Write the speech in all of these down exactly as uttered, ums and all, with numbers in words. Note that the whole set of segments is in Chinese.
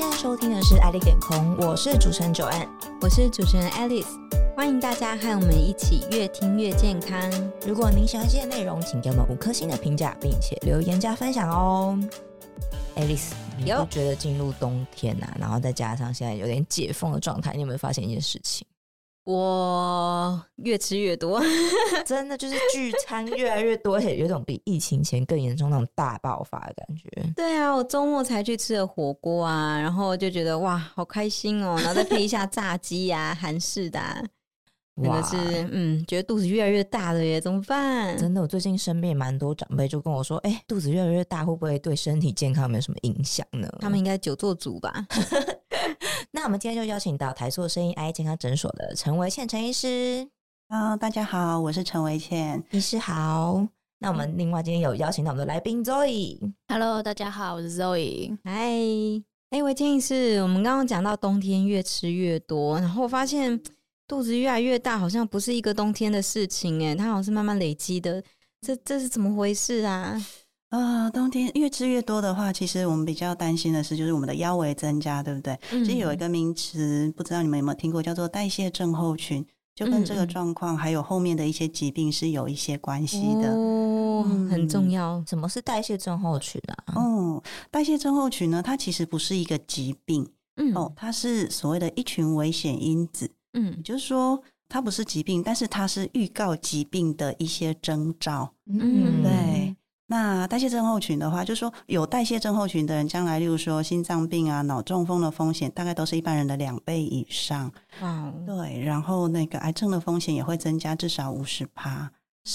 现在收听的是《爱丽点空》，我是主持人 Joanne， 我是主持人 Alice， 欢迎大家和我们一起越听越健康。如果您喜欢今天的内容，请给我们五颗星的评价，并且留言加分享哦。Alice， 你不觉得进入冬天啊，然后再加上现在有点解封的状态，你有没有发现一件事情？我越吃越多真的就是聚餐越来越多，而且有种比疫情前更严重那种大爆发的感觉。对啊，我周末才去吃了火锅啊，然后就觉得哇好开心哦，然后再配一下炸鸡啊韩式的啊，真的是嗯，觉得肚子越来越大了耶，怎么办？真的，我最近身边蛮多长辈就跟我说，哎、欸，肚子越来越大会不会对身体健康有没有什么影响呢？他们应该久坐族吧那我们今天就邀请到台塑生医爱健康诊所的陈维茜陈医师。Hello， 大家好，我是陈维茜医师。好，那我们另外今天有邀请到我们的来宾 Zoe。Hello， 大家好，我是 Zoe。嗨，哎，维茜医师，我们刚刚讲到冬天越吃越多，然后发现肚子越来越大，好像不是一个冬天的事情，哎，它好像是慢慢累积的，这这是怎么回事啊？呃，冬天越吃越多的话，其实我们比较担心的是就是我们的腰围增加，对不对？嗯、其实有一个名词不知道你们有没有听过，叫做代谢症候群，就跟这个状况、嗯、还有后面的一些疾病是有一些关系的哦、嗯，很重要。什么是代谢症候群啊？哦，代谢症候群呢，它其实不是一个疾病、嗯、哦，它是所谓的一群危险因子，嗯，也就是说它不是疾病，但是它是预告疾病的一些征兆。嗯，对。那代谢症候群的话，就是说有代谢症候群的人，将来例如说心脏病啊、脑中风的风险，大概都是一般人的两倍以上。哇，对，然后那个癌症的风险也会增加至少 百分之五十，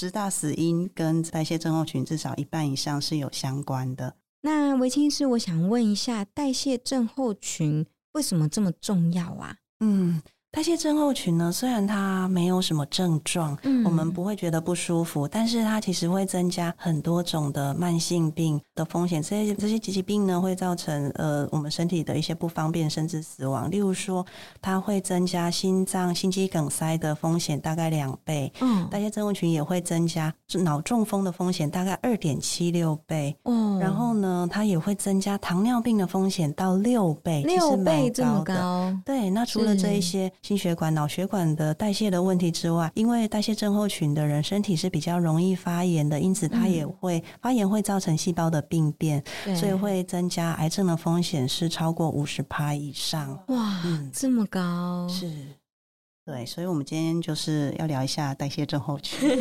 十大死因跟代谢症候群至少一半以上是有相关的。那维茜医师，我想问一下，代谢症候群为什么这么重要啊？嗯，代谢症候群呢，虽然它没有什么症状、嗯、我们不会觉得不舒服，但是它其实会增加很多种的慢性病的风险。这些这些疾病呢，会造成呃我们身体的一些不方便甚至死亡。例如说它会增加心脏心肌梗塞的风险大概两倍、嗯、代谢症候群也会增加脑中风的风险大概 二点七六 倍、哦、然后呢它也会增加糖尿病的风险到六倍，六倍这么高。对，那除了这一些心血管、脑血管的代谢的问题之外，因为代谢症候群的人身体是比较容易发炎的，因此它也会、嗯、发炎会造成细胞的病变，所以会增加癌症的风险是超过 百分之五十 以上。哇、嗯、这么高。是，对，所以我们今天就是要聊一下代谢症候群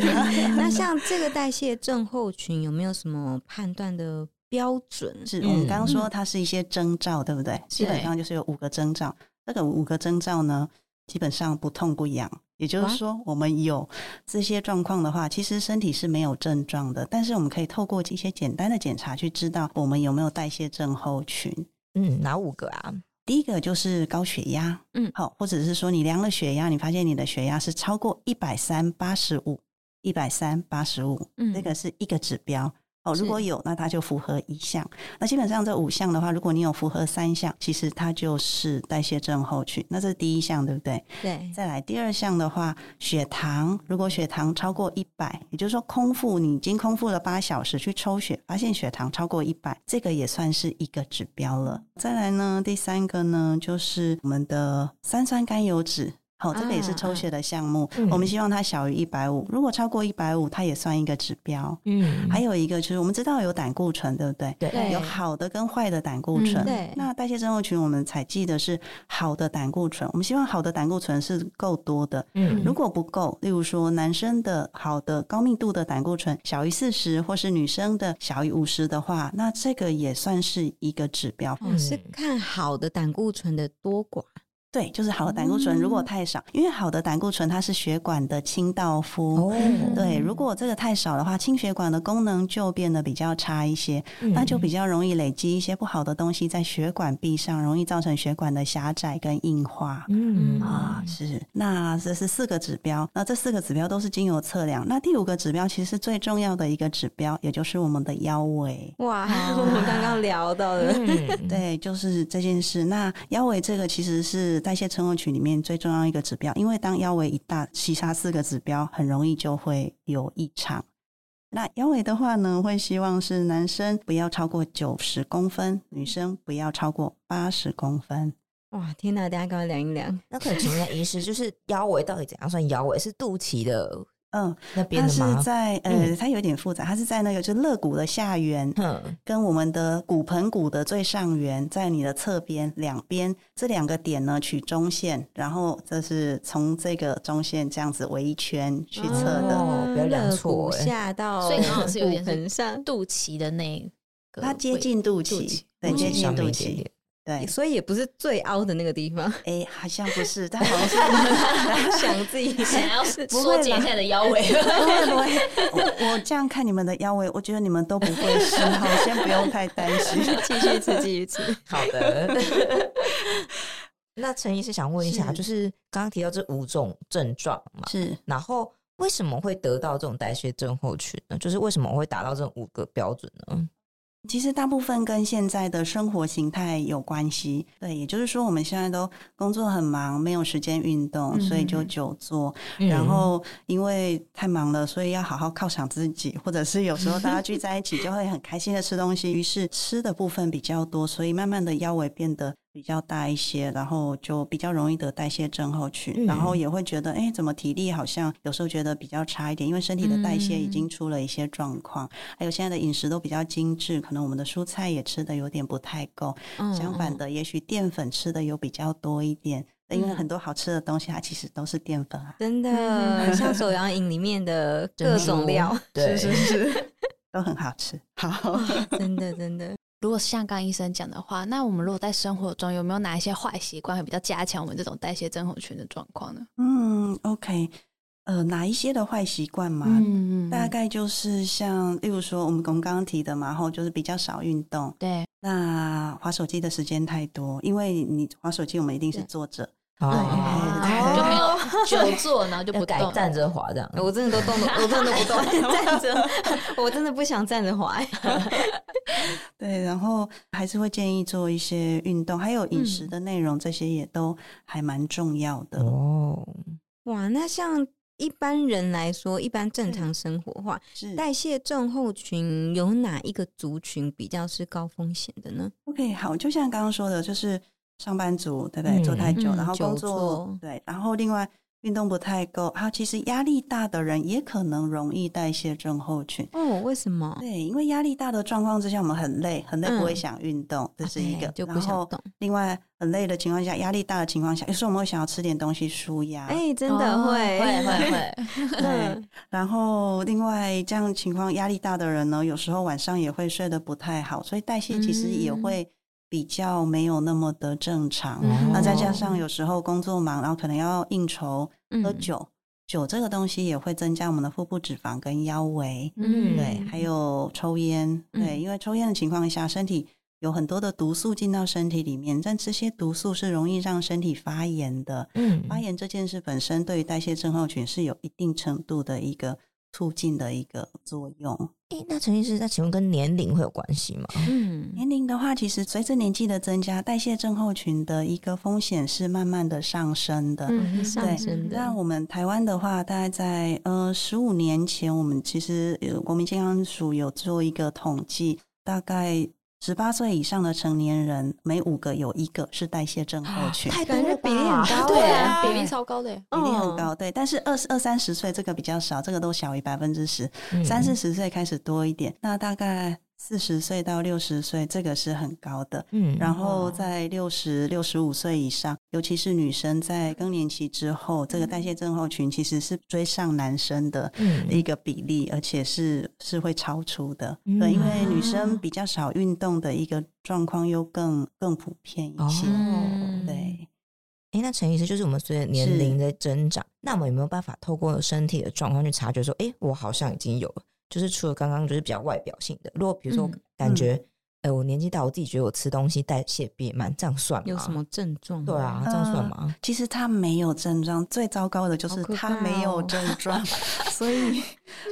那像这个代谢症候群有没有什么判断的标准？是、嗯、我们刚刚说它是一些征兆，对不对？基本上就是有五个征兆。这个五个征兆呢，基本上不痛不痒，也就是说我们有这些状况的话，其实身体是没有症状的，但是我们可以透过一些简单的检查去知道我们有没有代谢症候群。嗯，哪五个啊？第一个就是高血压，嗯，好，或者是说你量了血压，你发现你的血压是超过一百三十八十五 一百三十八十五，嗯，这个是一个指标哦，如果有，那它就符合一项。那基本上这五项的话，如果你有符合三项，其实它就是代谢症候群。那这是第一项，对不对？对。再来第二项的话，血糖，如果血糖超过一百，也就是说空腹，你已经空腹了八小时去抽血，发现血糖超过一百，这个也算是一个指标了。再来呢，第三个呢，就是我们的三酸甘油酯。好、哦，这个也是抽血的项目、啊嗯、我们希望它小于一百五十，如果超过一百五十它也算一个指标。嗯，还有一个就是我们知道有胆固醇，对不对？对，有好的跟坏的胆固醇、嗯、对。那代谢症候群我们采集的是好的胆固醇，我们希望好的胆固醇是够多的。嗯，如果不够，例如说男生的好的高密度的胆固醇小于四十，或是女生的小于五十的话，那这个也算是一个指标、嗯、是看好的胆固醇的多寡。对，就是好的胆固醇如果太少、嗯、因为好的胆固醇它是血管的清道夫、哦、对，如果这个太少的话，清血管的功能就变得比较差一些、嗯、那就比较容易累积一些不好的东西在血管壁上，容易造成血管的狭窄跟硬化。嗯啊，是。那这是四个指标，那这四个指标都是经由测量。那第五个指标其实是最重要的一个指标，也就是我们的腰围。哇，我们刚刚聊到的、嗯、对，就是这件事。那腰围这个其实是代谢症候群里面最重要一个指标，因为当腰围一大，其他四个指标很容易就会有异常。那腰围的话呢，会希望是男生不要超过九十公分，女生不要超过八十公分。哇，天哪，大家跟我量一量。那可以请问医师，就是腰围到底怎样算腰围？是肚脐的嗯，那边的吗？它是在呃、嗯，它有点复杂，它是在那个就是肋骨的下缘，嗯，跟我们的骨盆骨的最上缘，在你的侧边两边这两个点呢取中线，然后这是从这个中线这样子围一圈去测的，哦，不要量错，肋骨下到，所以刚好是有点像肚脐的那个，它接近肚脐，对，接近肚脐。对，所以也不是最凹的那个地方。哎，好像不是，但好像是想自己想要缩减一下的腰围。不会不会，我，我这样看你们的腰围，我觉得你们都不会是，好，先不用太担心，继续吃，继续吃。好的。那陈医师想问一下，是就是刚刚提到这五种症状嘛，是，然后为什么会得到这种代谢症候群呢？就是为什么会达到这五个标准呢？其实大部分跟现在的生活形态有关系，对，也就是说我们现在都工作很忙，没有时间运动，嗯，所以就久坐，嗯，然后因为太忙了，所以要好好犒赏自己，或者是有时候大家聚在一起就会很开心的吃东西，于是吃的部分比较多，所以慢慢的腰围变得比较大一些，然后就比较容易得代谢症候群，嗯，然后也会觉得哎，怎么体力好像有时候觉得比较差一点，因为身体的代谢已经出了一些状况，嗯，还有现在的饮食都比较精致，可能我们的蔬菜也吃的有点不太够，嗯，相反的也许淀粉吃的有比较多一点，因为很多好吃的东西它其实都是淀粉啊，真的，嗯，像手摇饮里面的各种料，对，是是是，都很好吃，好，真的真的。如果像刚医生讲的话，那我们如果在生活中有没有哪一些坏习惯会比较加强我们这种代谢症候群的状况呢？嗯 OK 呃，哪一些的坏习惯嘛，嗯，大概就是像例如说我们刚刚提的嘛，然后就是比较少运动，对，那滑手机的时间太多，因为你滑手机我们一定是坐着，对，就没有久坐，然后就不改站着滑这样。我真的都动，我真的不动，站着，我真的不想站着滑。对，然后还是会建议做一些运动，还有饮食的内容，嗯，这些也都还蛮重要的哦。哇，那像一般人来说，一般正常生活化，代谢症候群有哪一个族群比较是高风险的呢 ？OK， 好，就像刚刚说的，就是。上班族对不对，嗯，坐太久，嗯，然后工作，对，然后另外运动不太够，还有其实压力大的人也可能容易代谢症候群。哦，为什么？对，因为压力大的状况之下，我们很累，很累不会想运动，嗯，这是一个，啊，就不想动。然后另外很累的情况下，压力大的情况下，有时候我们会想要吃点东西舒压。哎，欸，真的会，哦，会会会。对，然后另外这样情况，压力大的人呢，有时候晚上也会睡得不太好，所以代谢其实也会，嗯。比较没有那么的正常，嗯，那再加上有时候工作忙，然后可能要应酬，喝酒，嗯，酒这个东西也会增加我们的腹部脂肪跟腰围，嗯，对，还有抽烟，对，因为抽烟的情况下，身体有很多的毒素进到身体里面，但这些毒素是容易让身体发炎的，嗯，发炎这件事本身对于代谢症候群是有一定程度的一个促进的一个作用。欸，那陈医师，那请问跟年龄会有关系吗？嗯，年龄的话，其实随着年纪的增加，代谢症候群的一个风险是慢慢的上升的，嗯，上升的。那我们台湾的话，大概在呃十五年前，我们其实国民健康署有做一个统计，大概十八岁以上的成年人，每五个有一个是代谢症候群，太多了吧，比例很高，对，啊，比例超高的，比例很高，对。但是二十二三十岁这个比较少，这个都小于百分之十，三四十岁开始多一点，那大概四十岁到六十岁，这个是很高的。嗯，然后在六十六十五岁以上，尤其是女生在更年期之后，这个代谢症候群其实是追上男生的一个比例，嗯，而且是是会超出的，嗯。对，因为女生比较少运动的一个状况又更更普遍一些。哦，对。哎，那陈医师，就是我们随着年龄的增长，那我们有没有办法透过身体的状况去察觉说，哎，我好像已经有了？就是除了刚刚就是比较外表性的，如果比如说感觉，嗯嗯呃、我年纪大，我自己觉得我吃东西代谢变慢，这样算吗？有什么症状？对啊，这样算吗？呃、其实他没有症状，最糟糕的就是他没有症状，哦，所以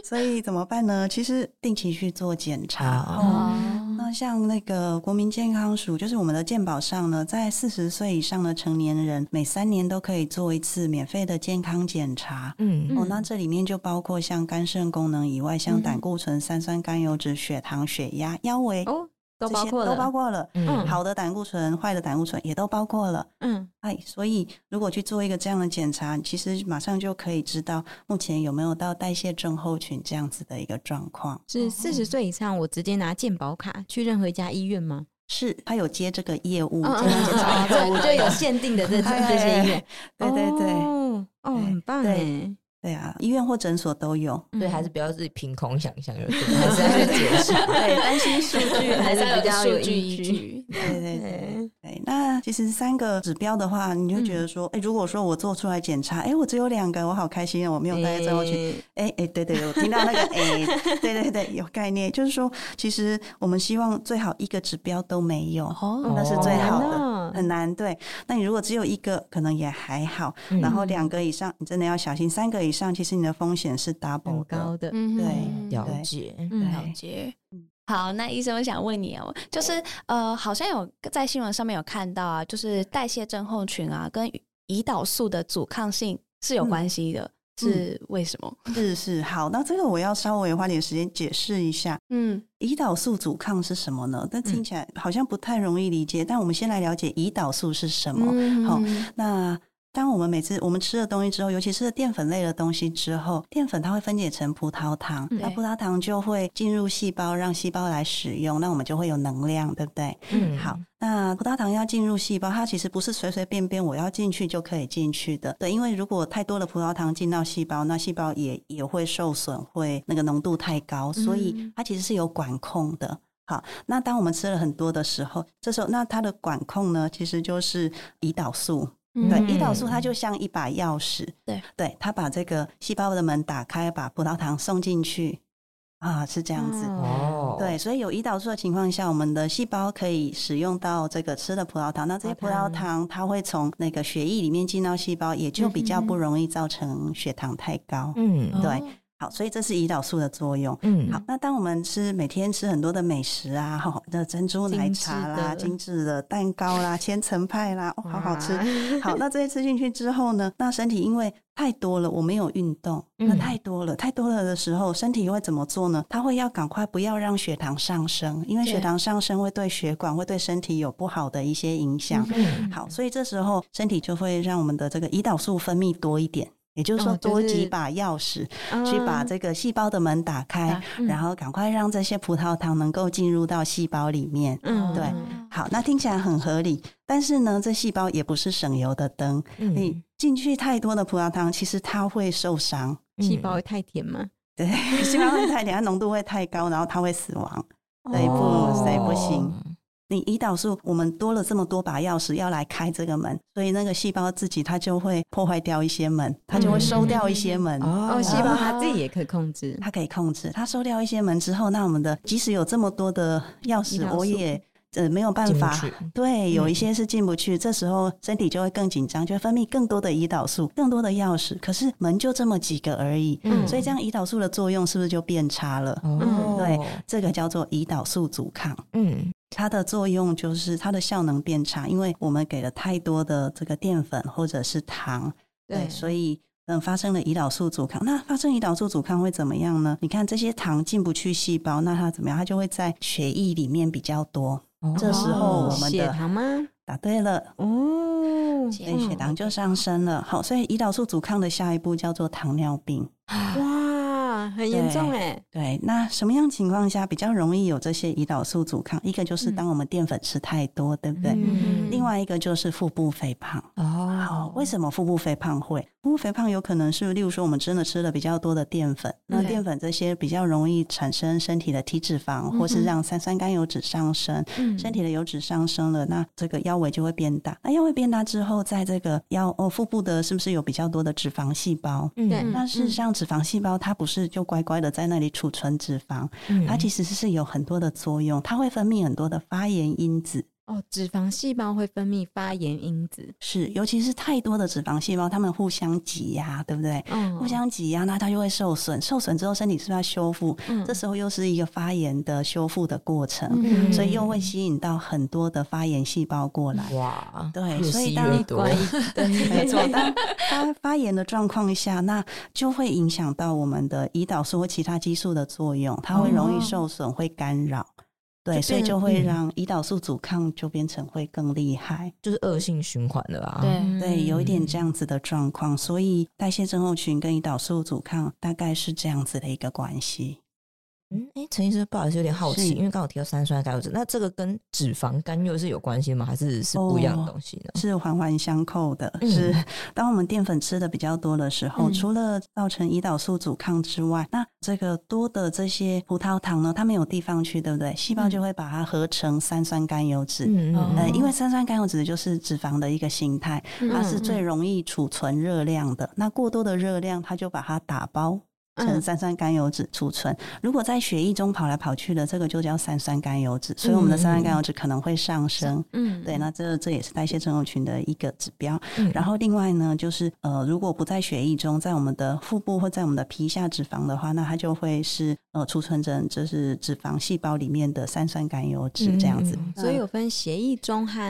所以怎么办呢？其实定期去做检查。哦哦，那像那个国民健康署，就是我们的健保上呢，在四十岁以上的成年人，每三年都可以做一次免费的健康检查。嗯，哦，那这里面就包括像肝肾功能以外，像胆固醇、三酸甘油脂、血糖、血压、腰围。哦，都包括了，都包括了。嗯，好的胆固醇、坏的胆固醇也都包括了。嗯，哎，所以如果去做一个这样的检查，其实马上就可以知道目前有没有到代谢症候群这样子的一个状况。是四十岁以上，我直接拿健保卡去任何一家医院吗？是，他有接这个业务，嗯、这样检查业务、嗯嗯、就有限定的这这些医院。对对对，哦，哦很棒哎。对啊，医院或诊所都有，对，还是不要自己凭空想象，有点还是要去解释，对，担心数据还是比较有数据依据。对对对对，那其实三个指标的话，你就觉得说，哎、嗯欸，如果说我做出来检查，哎、欸，我只有两个，我好开心啊，我没有带症候群。哎、欸、哎、欸欸，对对，我听到那个哎、欸，对对对，有概念，就是说，其实我们希望最好一个指标都没有，哦、那是最好的。哦很难，对，那你如果只有一个可能也还好、嗯、然后两个以上你真的要小心，三个以上其实你的风险是 double 高的，对，了解了解。好，那医生我想问你哦，就是呃，好像有在新闻上面有看到啊，就是代谢症候群啊跟胰岛素的阻抗性是有关系的、嗯是为什么、嗯、是是好，那这个我要稍微花点时间解释一下。嗯，胰岛素阻抗是什么呢？但听起来好像不太容易理解、嗯、但我们先来了解胰岛素是什么、嗯哦、那当我们每次我们吃了东西之后，尤其是淀粉类的东西之后，淀粉它会分解成葡萄糖，那葡萄糖就会进入细胞，让细胞来使用，那我们就会有能量，对不对？嗯，好，那葡萄糖要进入细胞，它其实不是随随便便我要进去就可以进去的，对，因为如果太多的葡萄糖进到细胞，那细胞也也会受损，会那个浓度太高，所以它其实是有管控的。好，那当我们吃了很多的时候，这时候那它的管控呢，其实就是胰岛素。对，胰岛素它就像一把钥匙，对对，它把这个细胞的门打开，把葡萄糖送进去啊，是这样子。哦，对，所以有胰岛素的情况下，我们的细胞可以使用到这个吃的葡萄糖，那这些葡萄糖它会从那个血液里面进到细胞，也就比较不容易造成血糖太高。嗯，对。好，所以这是胰岛素的作用。嗯，好，那当我们吃每天吃很多的美食啊，哈、哦，的珍珠奶茶啦、精致的蛋糕啦、千层派啦，哦，好好吃。好，那这些吃进去之后呢，那身体因为太多了，我没有运动，那太多了，太多了的时候，身体会怎么做呢？它会要赶快不要让血糖上升，因为血糖上升会对血管、会对身体有不好的一些影响。好，所以这时候身体就会让我们的这个胰岛素分泌多一点。也就是说多几把钥匙、哦就是、去把这个细胞的门打开、啊嗯、然后赶快让这些葡萄糖能够进入到细胞里面、嗯、对，好，那听起来很合理，但是呢这细胞也不是省油的灯、嗯、你进去太多的葡萄糖其实它会受伤、嗯、细胞会太甜吗？对，细胞会太甜，它浓度会太高，然后它会死亡，所以不、哦、所以不行。你胰岛素我们多了这么多把钥匙要来开这个门，所以那个细胞自己它就会破坏掉一些门，它就会收掉一些门、嗯、哦，细胞它自己也可以控制，它可以控制，它收掉一些门之后，那我们的即使有这么多的钥匙我也呃没有办法，对，有一些是进不去、嗯、这时候身体就会更紧张，就会分泌更多的胰岛素，更多的钥匙，可是门就这么几个而已、嗯、所以这样胰岛素的作用是不是就变差了、哦、对，这个叫做胰岛素阻抗。嗯，它的作用就是它的效能变差，因为我们给了太多的这个淀粉或者是糖， 对， 对，所以嗯，发生了胰岛素阻抗。那发生胰岛素阻抗会怎么样呢？你看这些糖进不去细胞，那它怎么样？它就会在血液里面比较多、哦、这时候我们的血糖吗？答对了哦，对，血糖就上升了。好，所以胰岛素阻抗的下一步叫做糖尿病。哇，很严重耶。 对， 对，那什么样情况下比较容易有这些胰岛素阻抗？一个就是当我们淀粉吃太多、嗯、对不对、嗯、另外一个就是腹部肥胖。哦，为什么腹部肥胖会腹部肥胖有可能是例如说我们真的吃了比较多的淀粉，那淀粉这些比较容易产生身体的体脂肪、嗯、或是让三酸甘油脂上升、嗯、身体的油脂上升了，那这个腰围就会变大，那腰围变大之后在这个腰、哦、腹部的是不是有比较多的脂肪细胞、嗯、对，那事实上脂肪细胞它不是就乖乖的在那里储存脂肪、嗯、它其实是有很多的作用，它会分泌很多的发炎因子、哦，脂肪细胞会分泌发炎因子，是，尤其是太多的脂肪细胞，它们互相挤压，对不对？嗯，互相挤压，那它就会受损，受损之后身体是不是要修复？嗯，这时候又是一个发炎的修复的过程，嗯，所以又会吸引到很多的发炎细胞过来。哇，对，所以当没错，当当发炎的状况下，那就会影响到我们的胰岛素或其他激素的作用，它会容易受损，会干扰。对，所以就会让胰岛素阻抗就变成会更厉害，就是恶性循环了吧？对对，有一点这样子的状况，所以代谢症候群跟胰岛素阻抗大概是这样子的一个关系。嗯，哎，陈医师，不好意思，有点好奇，因为刚好提到三酸甘油酯，那这个跟脂肪甘油酯是有关系吗？还是是不一样的东西呢？哦，是环环相扣的，嗯，是当我们淀粉吃的比较多的时候，嗯，除了造成胰岛素阻抗之外，那这个多的这些葡萄糖呢，它没有地方去，对不对？细胞就会把它合成三酸甘油酯，嗯嗯呃、因为三酸甘油酯就是脂肪的一个形态，它是最容易储存热量的，嗯嗯，那过多的热量它就把它打包成三酸甘油酯储存，嗯，如果在血液中跑来跑去的，这个就叫三酸甘油酯，所以我们的三酸甘油酯可能会上升，嗯，对，那这这也是代谢症候群的一个指标，嗯，然后另外呢就是呃，如果不在血液中，在我们的腹部或在我们的皮下脂肪的话，那它就会是呃储存着就是脂肪细胞里面的三酸甘油酯这样子，嗯，所以有分血液中和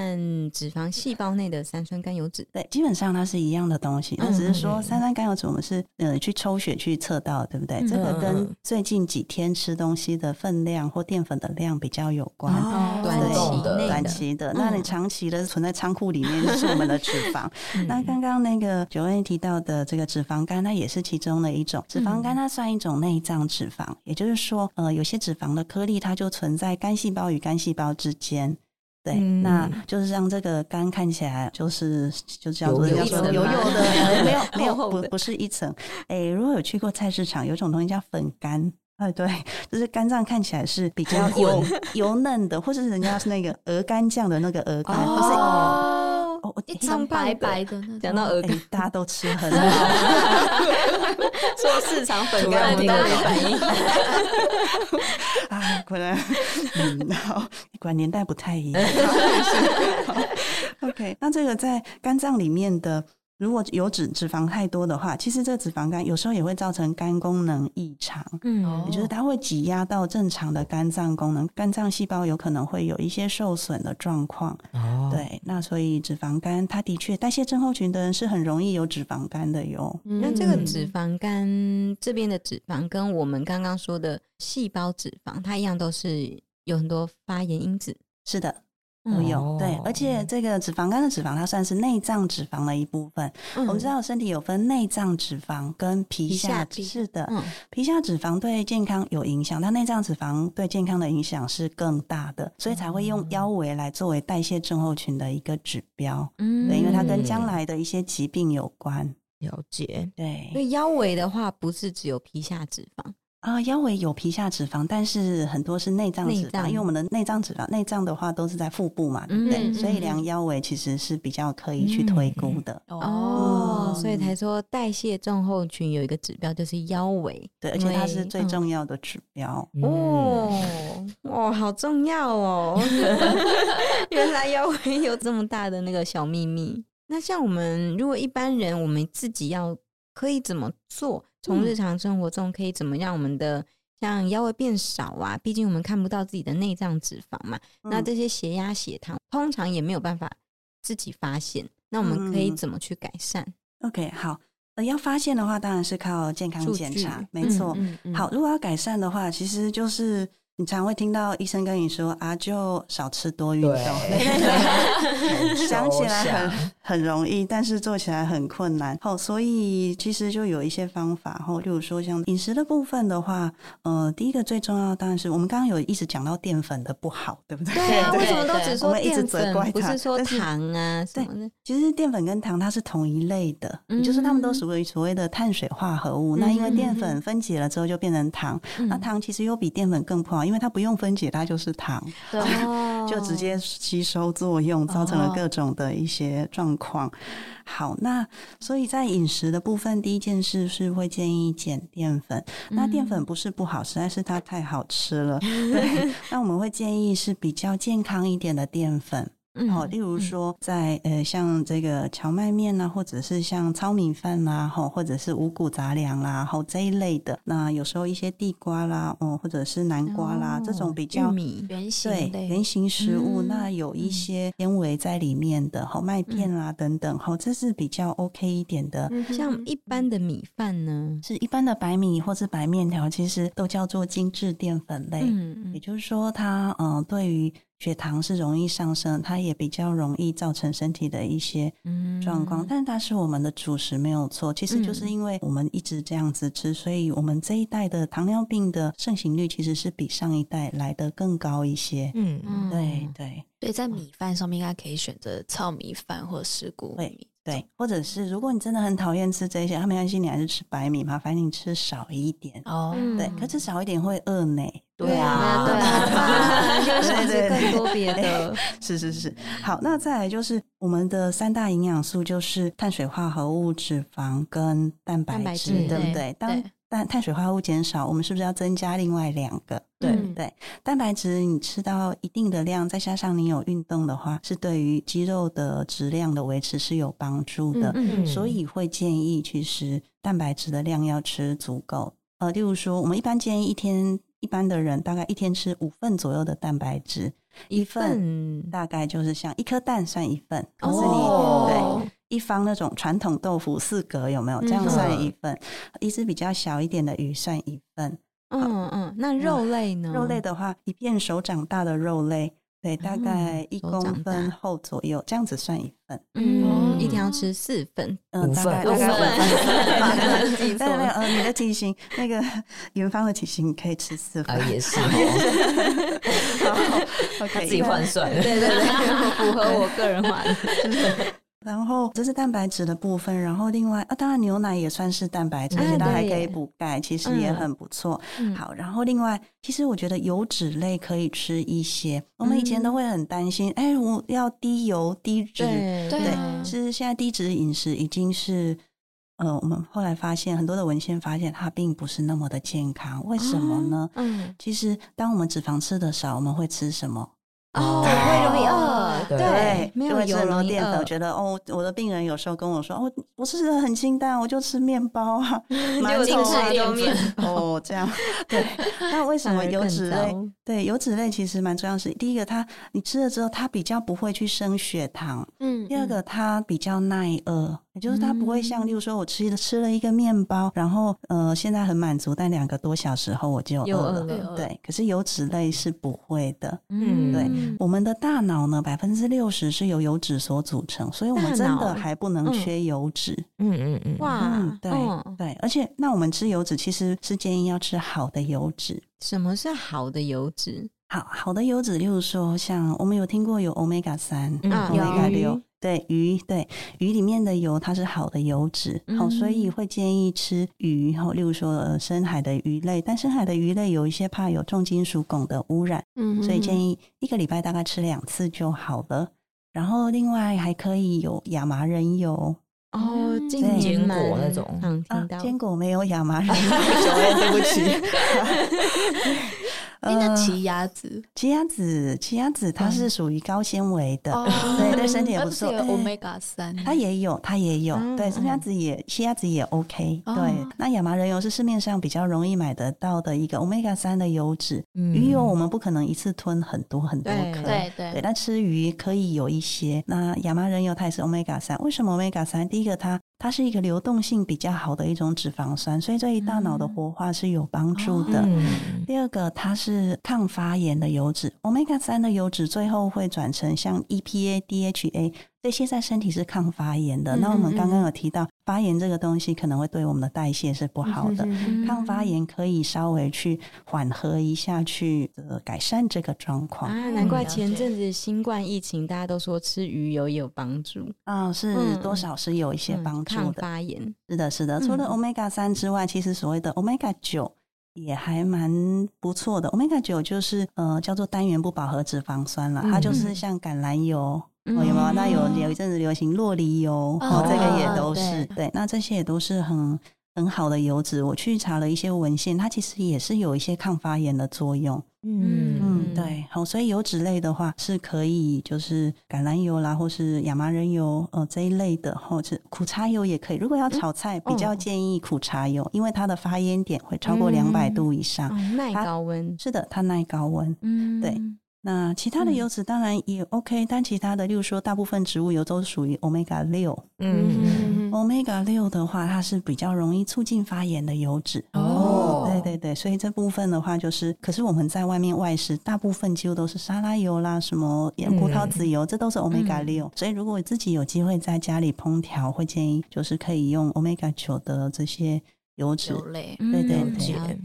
脂肪细胞内的三酸甘油酯，对，基本上它是一样的东西，那只是说三酸甘油酯我们是呃去抽血去测到，对不对？这个跟最近几天吃东西的分量或淀粉的量比较有关，哦，短期的，短期的，嗯，那你长期的存在仓库里面就是我们的脂肪。嗯，那刚刚那个Joanne提到的这个脂肪肝，它也是其中的一种。脂肪肝它算一种内脏脂肪，嗯，也就是说，呃，有些脂肪的颗粒它就存在肝细胞与肝细胞之间。对，嗯，那就是让这个肝看起来就是就叫做油油的，没有没有不不是一层。哎，如果有去过菜市场，有种东西叫粉干。哎，对，就是肝脏看起来是比较油油嫩的，或者人家是那个鹅肝酱的那个鹅肝，哦，就是哦哦，一张白白的，讲到鹅肝，欸，大家都吃很好，说市场粉干我们都有反应。啊，果然，嗯，好，果然年代不太一样。OK， 那这个在肝脏里面的，如果油脂脂肪太多的话，其实这脂肪肝有时候也会造成肝功能异常，嗯，哦，也就是它会挤压到正常的肝脏功能，肝脏细胞有可能会有一些受损的状况，哦，对，那所以脂肪肝它的确代谢症候群的人是很容易有脂肪肝的哟，嗯，那这个脂肪肝这边的脂肪跟我们刚刚说的细胞脂肪它一样都是有很多发炎因子，是的，都有，哦，对，而且这个脂肪肝的脂肪它算是内脏脂肪的一部分，嗯，我们知道身体有分内脏脂肪跟皮下脂肪，是的，嗯，皮下脂肪对健康有影响，但内脏脂肪对健康的影响是更大的，所以才会用腰围来作为代谢症候群的一个指标，嗯，对，因为它跟将来的一些疾病有关，了解，对，所以腰围的话不是只有皮下脂肪啊，腰围有皮下脂肪，但是很多是内脏脂肪，因为我们的内脏脂肪，内脏的话都是在腹部嘛，对不对？嗯嗯，所以量腰围其实是比较可以去推估的，嗯，哦，嗯，所以才说代谢症候群有一个指标就是腰围，对，而且它是最重要的指标，嗯，哦哦，好重要哦。原来腰围有这么大的那个小秘密。那像我们如果一般人，我们自己要可以怎么做，从日常生活中可以怎么让我们的像腰围变少啊，毕竟我们看不到自己的内脏脂肪嘛，嗯，那这些血压血糖通常也没有办法自己发现，那我们可以怎么去改善？嗯，OK， 好，呃、要发现的话当然是靠健康检查，没错，嗯嗯嗯，好，如果要改善的话，其实就是你常会听到医生跟你说啊，就少吃多运动，想起来很很容易，但是做起来很困难，哦，所以其实就有一些方法，哦，例如说像饮食的部分的话，呃，第一个最重要的当然是我们刚刚有一直讲到淀粉的不好，对不对？对啊，为什么都只说淀粉，不是说糖啊什么的？其实淀粉跟糖它是同一类的，嗯，就是它们都属于所谓的碳水化合物，嗯，那因为淀粉分解了之后就变成糖，嗯，那糖其实又比淀粉更不好，因为它不用分解它就是糖，哦，就直接吸收作用，造成了各种的一些状况。好，那所以在饮食的部分，第一件事是会建议减淀粉。那淀粉不是不好，实在是它太好吃了。对，那我们会建议是比较健康一点的淀粉。哦，例如说在呃像这个荞麦面啊，或者是像糙米饭啦，吼，或者是五谷杂粮啦，吼这一类的。那有时候一些地瓜啦，哦，或者是南瓜啦，哦，这种比较圆形对圆形食物，嗯，那有一些纤维在里面的，吼麦片啦，嗯，等等，吼这是比较 OK 一点的。像一般的米饭呢，是一般的白米或是白面条，其实都叫做精致淀粉类。嗯嗯，也就是说它，嗯，呃，对于血糖是容易上升，它也比较容易造成身体的一些状况，嗯，但它是我们的主食没有错，其实就是因为我们一直这样子吃，嗯，所以我们这一代的糖尿病的盛行率其实是比上一代来得更高一些。嗯，对对，所以在米饭上面应该可以选择糙米饭或十谷米，对，或者是如果你真的很讨厌吃这些，啊，没关系，你还是吃白米，麻烦你吃少一点哦。对，可吃少一点会饿呢。对啊，对啊，就想吃更多别的。是是是。好，那再来就是我们的三大营养素，就是碳水化合物、脂肪跟蛋白质，对不对？当但碳水化合物减少，我们是不是要增加另外两个？对，嗯，对，蛋白质你吃到一定的量，再加上你有运动的话，是对于肌肉的质量的维持是有帮助的，嗯嗯，所以会建议其实蛋白质的量要吃足够。呃，例如说，我们一般建议一天一般的人大概一天吃五份左右的蛋白质，一份大概就是像一颗蛋算一份，可是你，哦，对。一方那种传统豆腐四格有没有，这样算一份，嗯，一只比较小一点的鱼算一份。嗯嗯，那肉类呢，嗯，肉类的话一片手掌大的肉类，对，大概一公分厚左右，嗯，这样子算一份。嗯，一天要吃四份，嗯，五份，五份。但没有，呃，你的体型，那个元芳的体型可以吃四份，啊，也是，哦。好， okay， 自己换算，对对对，符合我个人化的。然后这是蛋白质的部分，然后另外啊，当然牛奶也算是蛋白质，而且它还可以补钙，其实也很不错，嗯，好，然后另外其实我觉得油脂类可以吃一些，嗯，我们以前都会很担心，哎，我要低油低脂，对， 对，啊，对，其实现在低脂饮食已经是呃，我们后来发现很多的文献发现它并不是那么的健康，为什么呢，啊，嗯，其实当我们脂肪吃的少，我们会吃什么，哦，会容易饿，对，对，没有油容易淀粉。我觉得哦，我的病人有时候跟我说，哦，我吃的很清淡，我就吃面包啊，就精致淀粉哦，这样。对，那为什么油脂类？对，油脂类其实蛮重要的是，第一个它你吃了之后，它比较不会去升血糖，嗯，第二个它比较耐饿。也就是它不会像，嗯，例如说我吃了吃了一个面包，然后呃现在很满足，但两个多小时后我就饿了，了对。可是油脂类是不会的，嗯，对。我们的大脑呢，百分之六十是由油脂所组成，所以我们真的还不能缺油脂。嗯嗯嗯，哇，嗯，对，嗯，对。而且那我们吃油脂其实是建议要吃好的油脂。什么是好的油脂？好好的油脂，例如说像我们有听过有 Omega 三、嗯，Omega 六。对，鱼，对，鱼里面的油它是好的油脂，嗯，好，所以会建议吃鱼，例如说，呃、深海的鱼类，但深海的鱼类有一些怕有重金属汞的污染，嗯，所以建议一个礼拜大概吃两次就好了，然后另外还可以有亚麻仁油哦，坚果那种，嗯，啊，坚果没有亚麻仁油，对不起。欸，那奇亚籽，奇亚籽，奇亚籽它是属于高纤维的，嗯，对，对身体也不错。Omega 三，它也有，它也有，嗯，对，奇亚籽也，奇亚籽也 OK，嗯。对，那亚麻仁油是市面上比较容易买得到的一个 Omega 三 的油脂，嗯。鱼油我们不可能一次吞很多很多颗，对对对。那吃鱼可以有一些，那亚麻仁油它也是 Omega 三，为什么 Omega 三？第一个它。它是一个流动性比较好的一种脂肪酸，所以对于大脑的活化是有帮助的，嗯，第二个它是抗发炎的油脂， Omega 三 的油脂最后会转成像 E P A D H A， 这些在身体是抗发炎的，嗯，那我们刚刚有提到发炎这个东西可能会对我们的代谢是不好的，嗯，抗发炎可以稍微去缓和一下，去，呃、改善这个状况啊。难怪前阵子新冠疫情大家都说吃鱼油也有帮助啊，哦，是，嗯，多少是有一些帮助的，嗯，抗发炎是的是的。除了 Omega 三 之外，嗯，其实所谓的 Omega 九也还蛮不错的。 欧米伽 九 就是呃叫做单元不饱和脂肪酸啦、嗯、它就是像橄榄油、嗯哦、有没有？那有有一阵子流行酪梨油、哦、这个也都是 对, 对，那这些也都是很很好的油脂。我去查了一些文献，它其实也是有一些抗发炎的作用。嗯嗯，对，好，所以油脂类的话是可以，就是橄榄油啦，或是亚麻仁油呃这一类的，或者苦茶油也可以。如果要炒菜，比较建议苦茶油，嗯、因为它的发烟点会超过两百度以上，嗯哦、耐高温。是的，它耐高温。嗯，对。那其他的油脂当然也 OK、嗯、但其他的例如说大部分植物油都属于 欧米伽 六、嗯、欧米伽 六 的话它是比较容易促进发炎的油脂 哦, 哦，对对对，所以这部分的话就是可是我们在外面外食大部分几乎都是沙拉油啦，什么葡萄籽油、嗯、这都是 欧米伽 六、嗯、所以如果自己有机会在家里烹调，会建议就是可以用 欧米伽 九 的这些油脂类。对对对、嗯，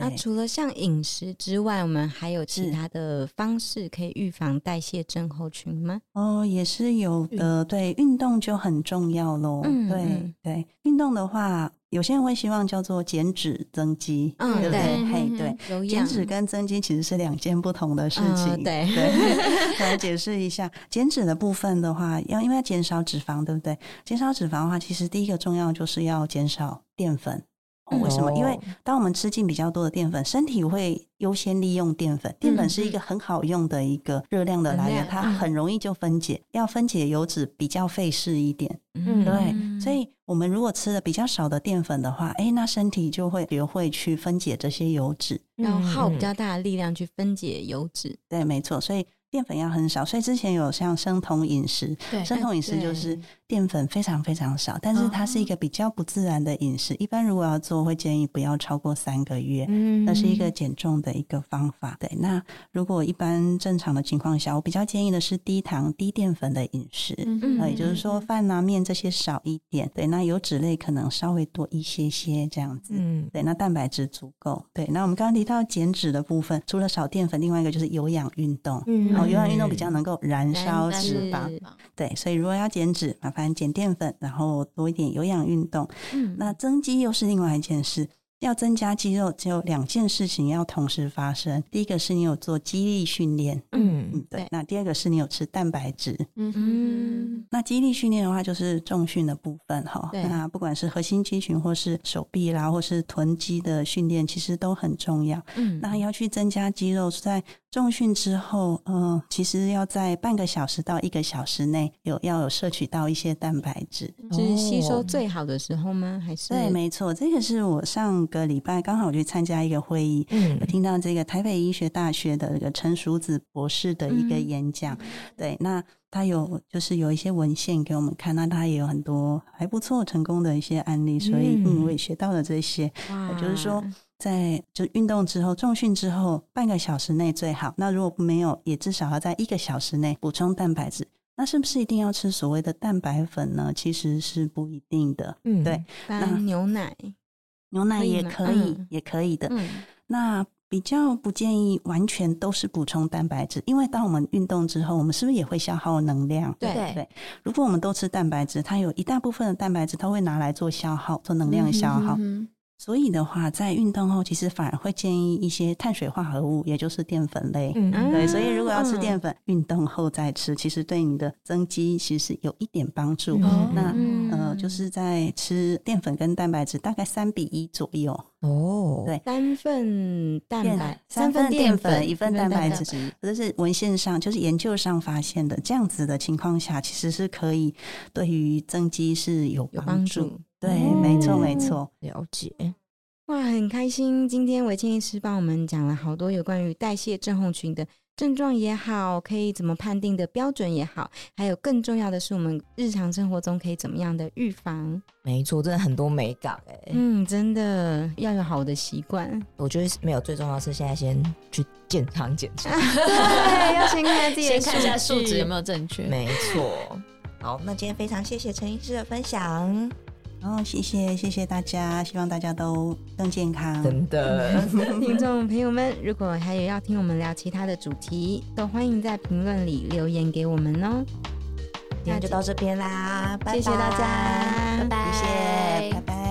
那除了像饮食之外，我们还有其他的方式可以预防代谢症候群吗？哦，也是有的。对，运动就很重要咯。嗯，对对，运动的话有些人会希望叫做减脂增肌，嗯，对不对？嘿，对，减脂跟增肌其实是两件不同的事情。嗯、对，对来解释一下减脂的部分的话，要因为要减少脂肪，对不对？减少脂肪的话，其实第一个重要就是要减少淀粉。哦、为什么？因为当我们吃进比较多的淀粉，身体会优先利用淀粉。淀粉是一个很好用的一个热量的来源、嗯、它很容易就分解、嗯、要分解油脂比较费事一点、嗯、对，所以我们如果吃的比较少的淀粉的话，诶，那身体就会学会去分解这些油脂，然后耗比较大的力量去分解油脂、嗯、对，没错，所以淀粉要很少。所以之前有像生酮饮食，生酮饮食就是淀粉非常非常少，但是它是一个比较不自然的饮食、哦、一般如果要做会建议不要超过三个月、嗯、那是一个减重的一个方法。对，那如果一般正常的情况下，我比较建议的是低糖低淀粉的饮食、嗯、也就是说饭啊面这些少一点，对，那油脂类可能稍微多一些些这样子、嗯、对，那蛋白质足够。对，那我们刚刚提到减脂的部分，除了少淀粉，另外一个就是有氧运动、嗯哦、有氧运动比较能够燃烧脂肪、嗯、对，所以如果要减脂，麻烦减淀粉，然后多一点有氧运动、嗯、那增肌又是另外一件事。要增加肌肉只有两件事情要同时发生，第一个是你有做肌力训练，嗯，对，对，那第二个是你有吃蛋白质。嗯，那肌力训练的话就是重训的部分、哦、那不管是核心肌群或是手臂啦，或是臀肌的训练其实都很重要。嗯，那要去增加肌肉，在重训之后、呃、其实要在半个小时到一个小时内有要有摄取到一些蛋白质，是吸收最好的时候吗？还是？对，没错，这个是我上个礼拜刚好我去参加一个会议、嗯、我听到这个台北医学大学的这个陈淑子博士的一个演讲、嗯、对，那他有就是有一些文献给我们看，那他也有很多还不错成功的一些案例，所以、嗯、我也学到了这些、呃、就是说在就运动之后重训之后半个小时内最好，那如果没有也至少要在一个小时内补充蛋白质。那是不是一定要吃所谓的蛋白粉呢？其实是不一定的。嗯，对，那牛奶牛奶也可以，可以、嗯、也可以的、嗯、那比较不建议完全都是补充蛋白质，因为当我们运动之后我们是不是也会消耗能量？ 对, 对，如果我们都吃蛋白质，它有一大部分的蛋白质它会拿来做消耗，做能量消耗、嗯、哼哼，所以的话在运动后其实反而会建议一些碳水化合物，也就是淀粉类、嗯、对，所以如果要吃淀粉、嗯、运动后再吃其实对你的增肌其实有一点帮助、嗯、那呃，就是在吃淀粉跟蛋白质大概三比一左右。哦，对，三份蛋白三份淀粉一份蛋白质，这是文献上就是研究上发现的，这样子的情况下其实是可以对于增肌是有帮助, 有帮助。对、哦、没错没错，了解。哇，很开心今天维茜医师帮我们讲了好多有关于代谢症候群的症状也好，可以怎么判定的标准也好，还有更重要的是我们日常生活中可以怎么样的预防。没错，真的很多美感、欸、嗯，真的要有好的习惯。我觉得没有最重要的是现在先去健康检查对，要先看自己的数据，先看一下数值有没有正确。没错。好，那今天非常谢谢陈医师的分享。然后、哦、谢谢谢谢大家，希望大家都更健康。真的听众朋友们，如果还有要听我们聊其他的主题，都欢迎在评论里留言给我们哦。今天就到这边啦，拜拜，谢谢大家，拜拜，谢谢，拜拜。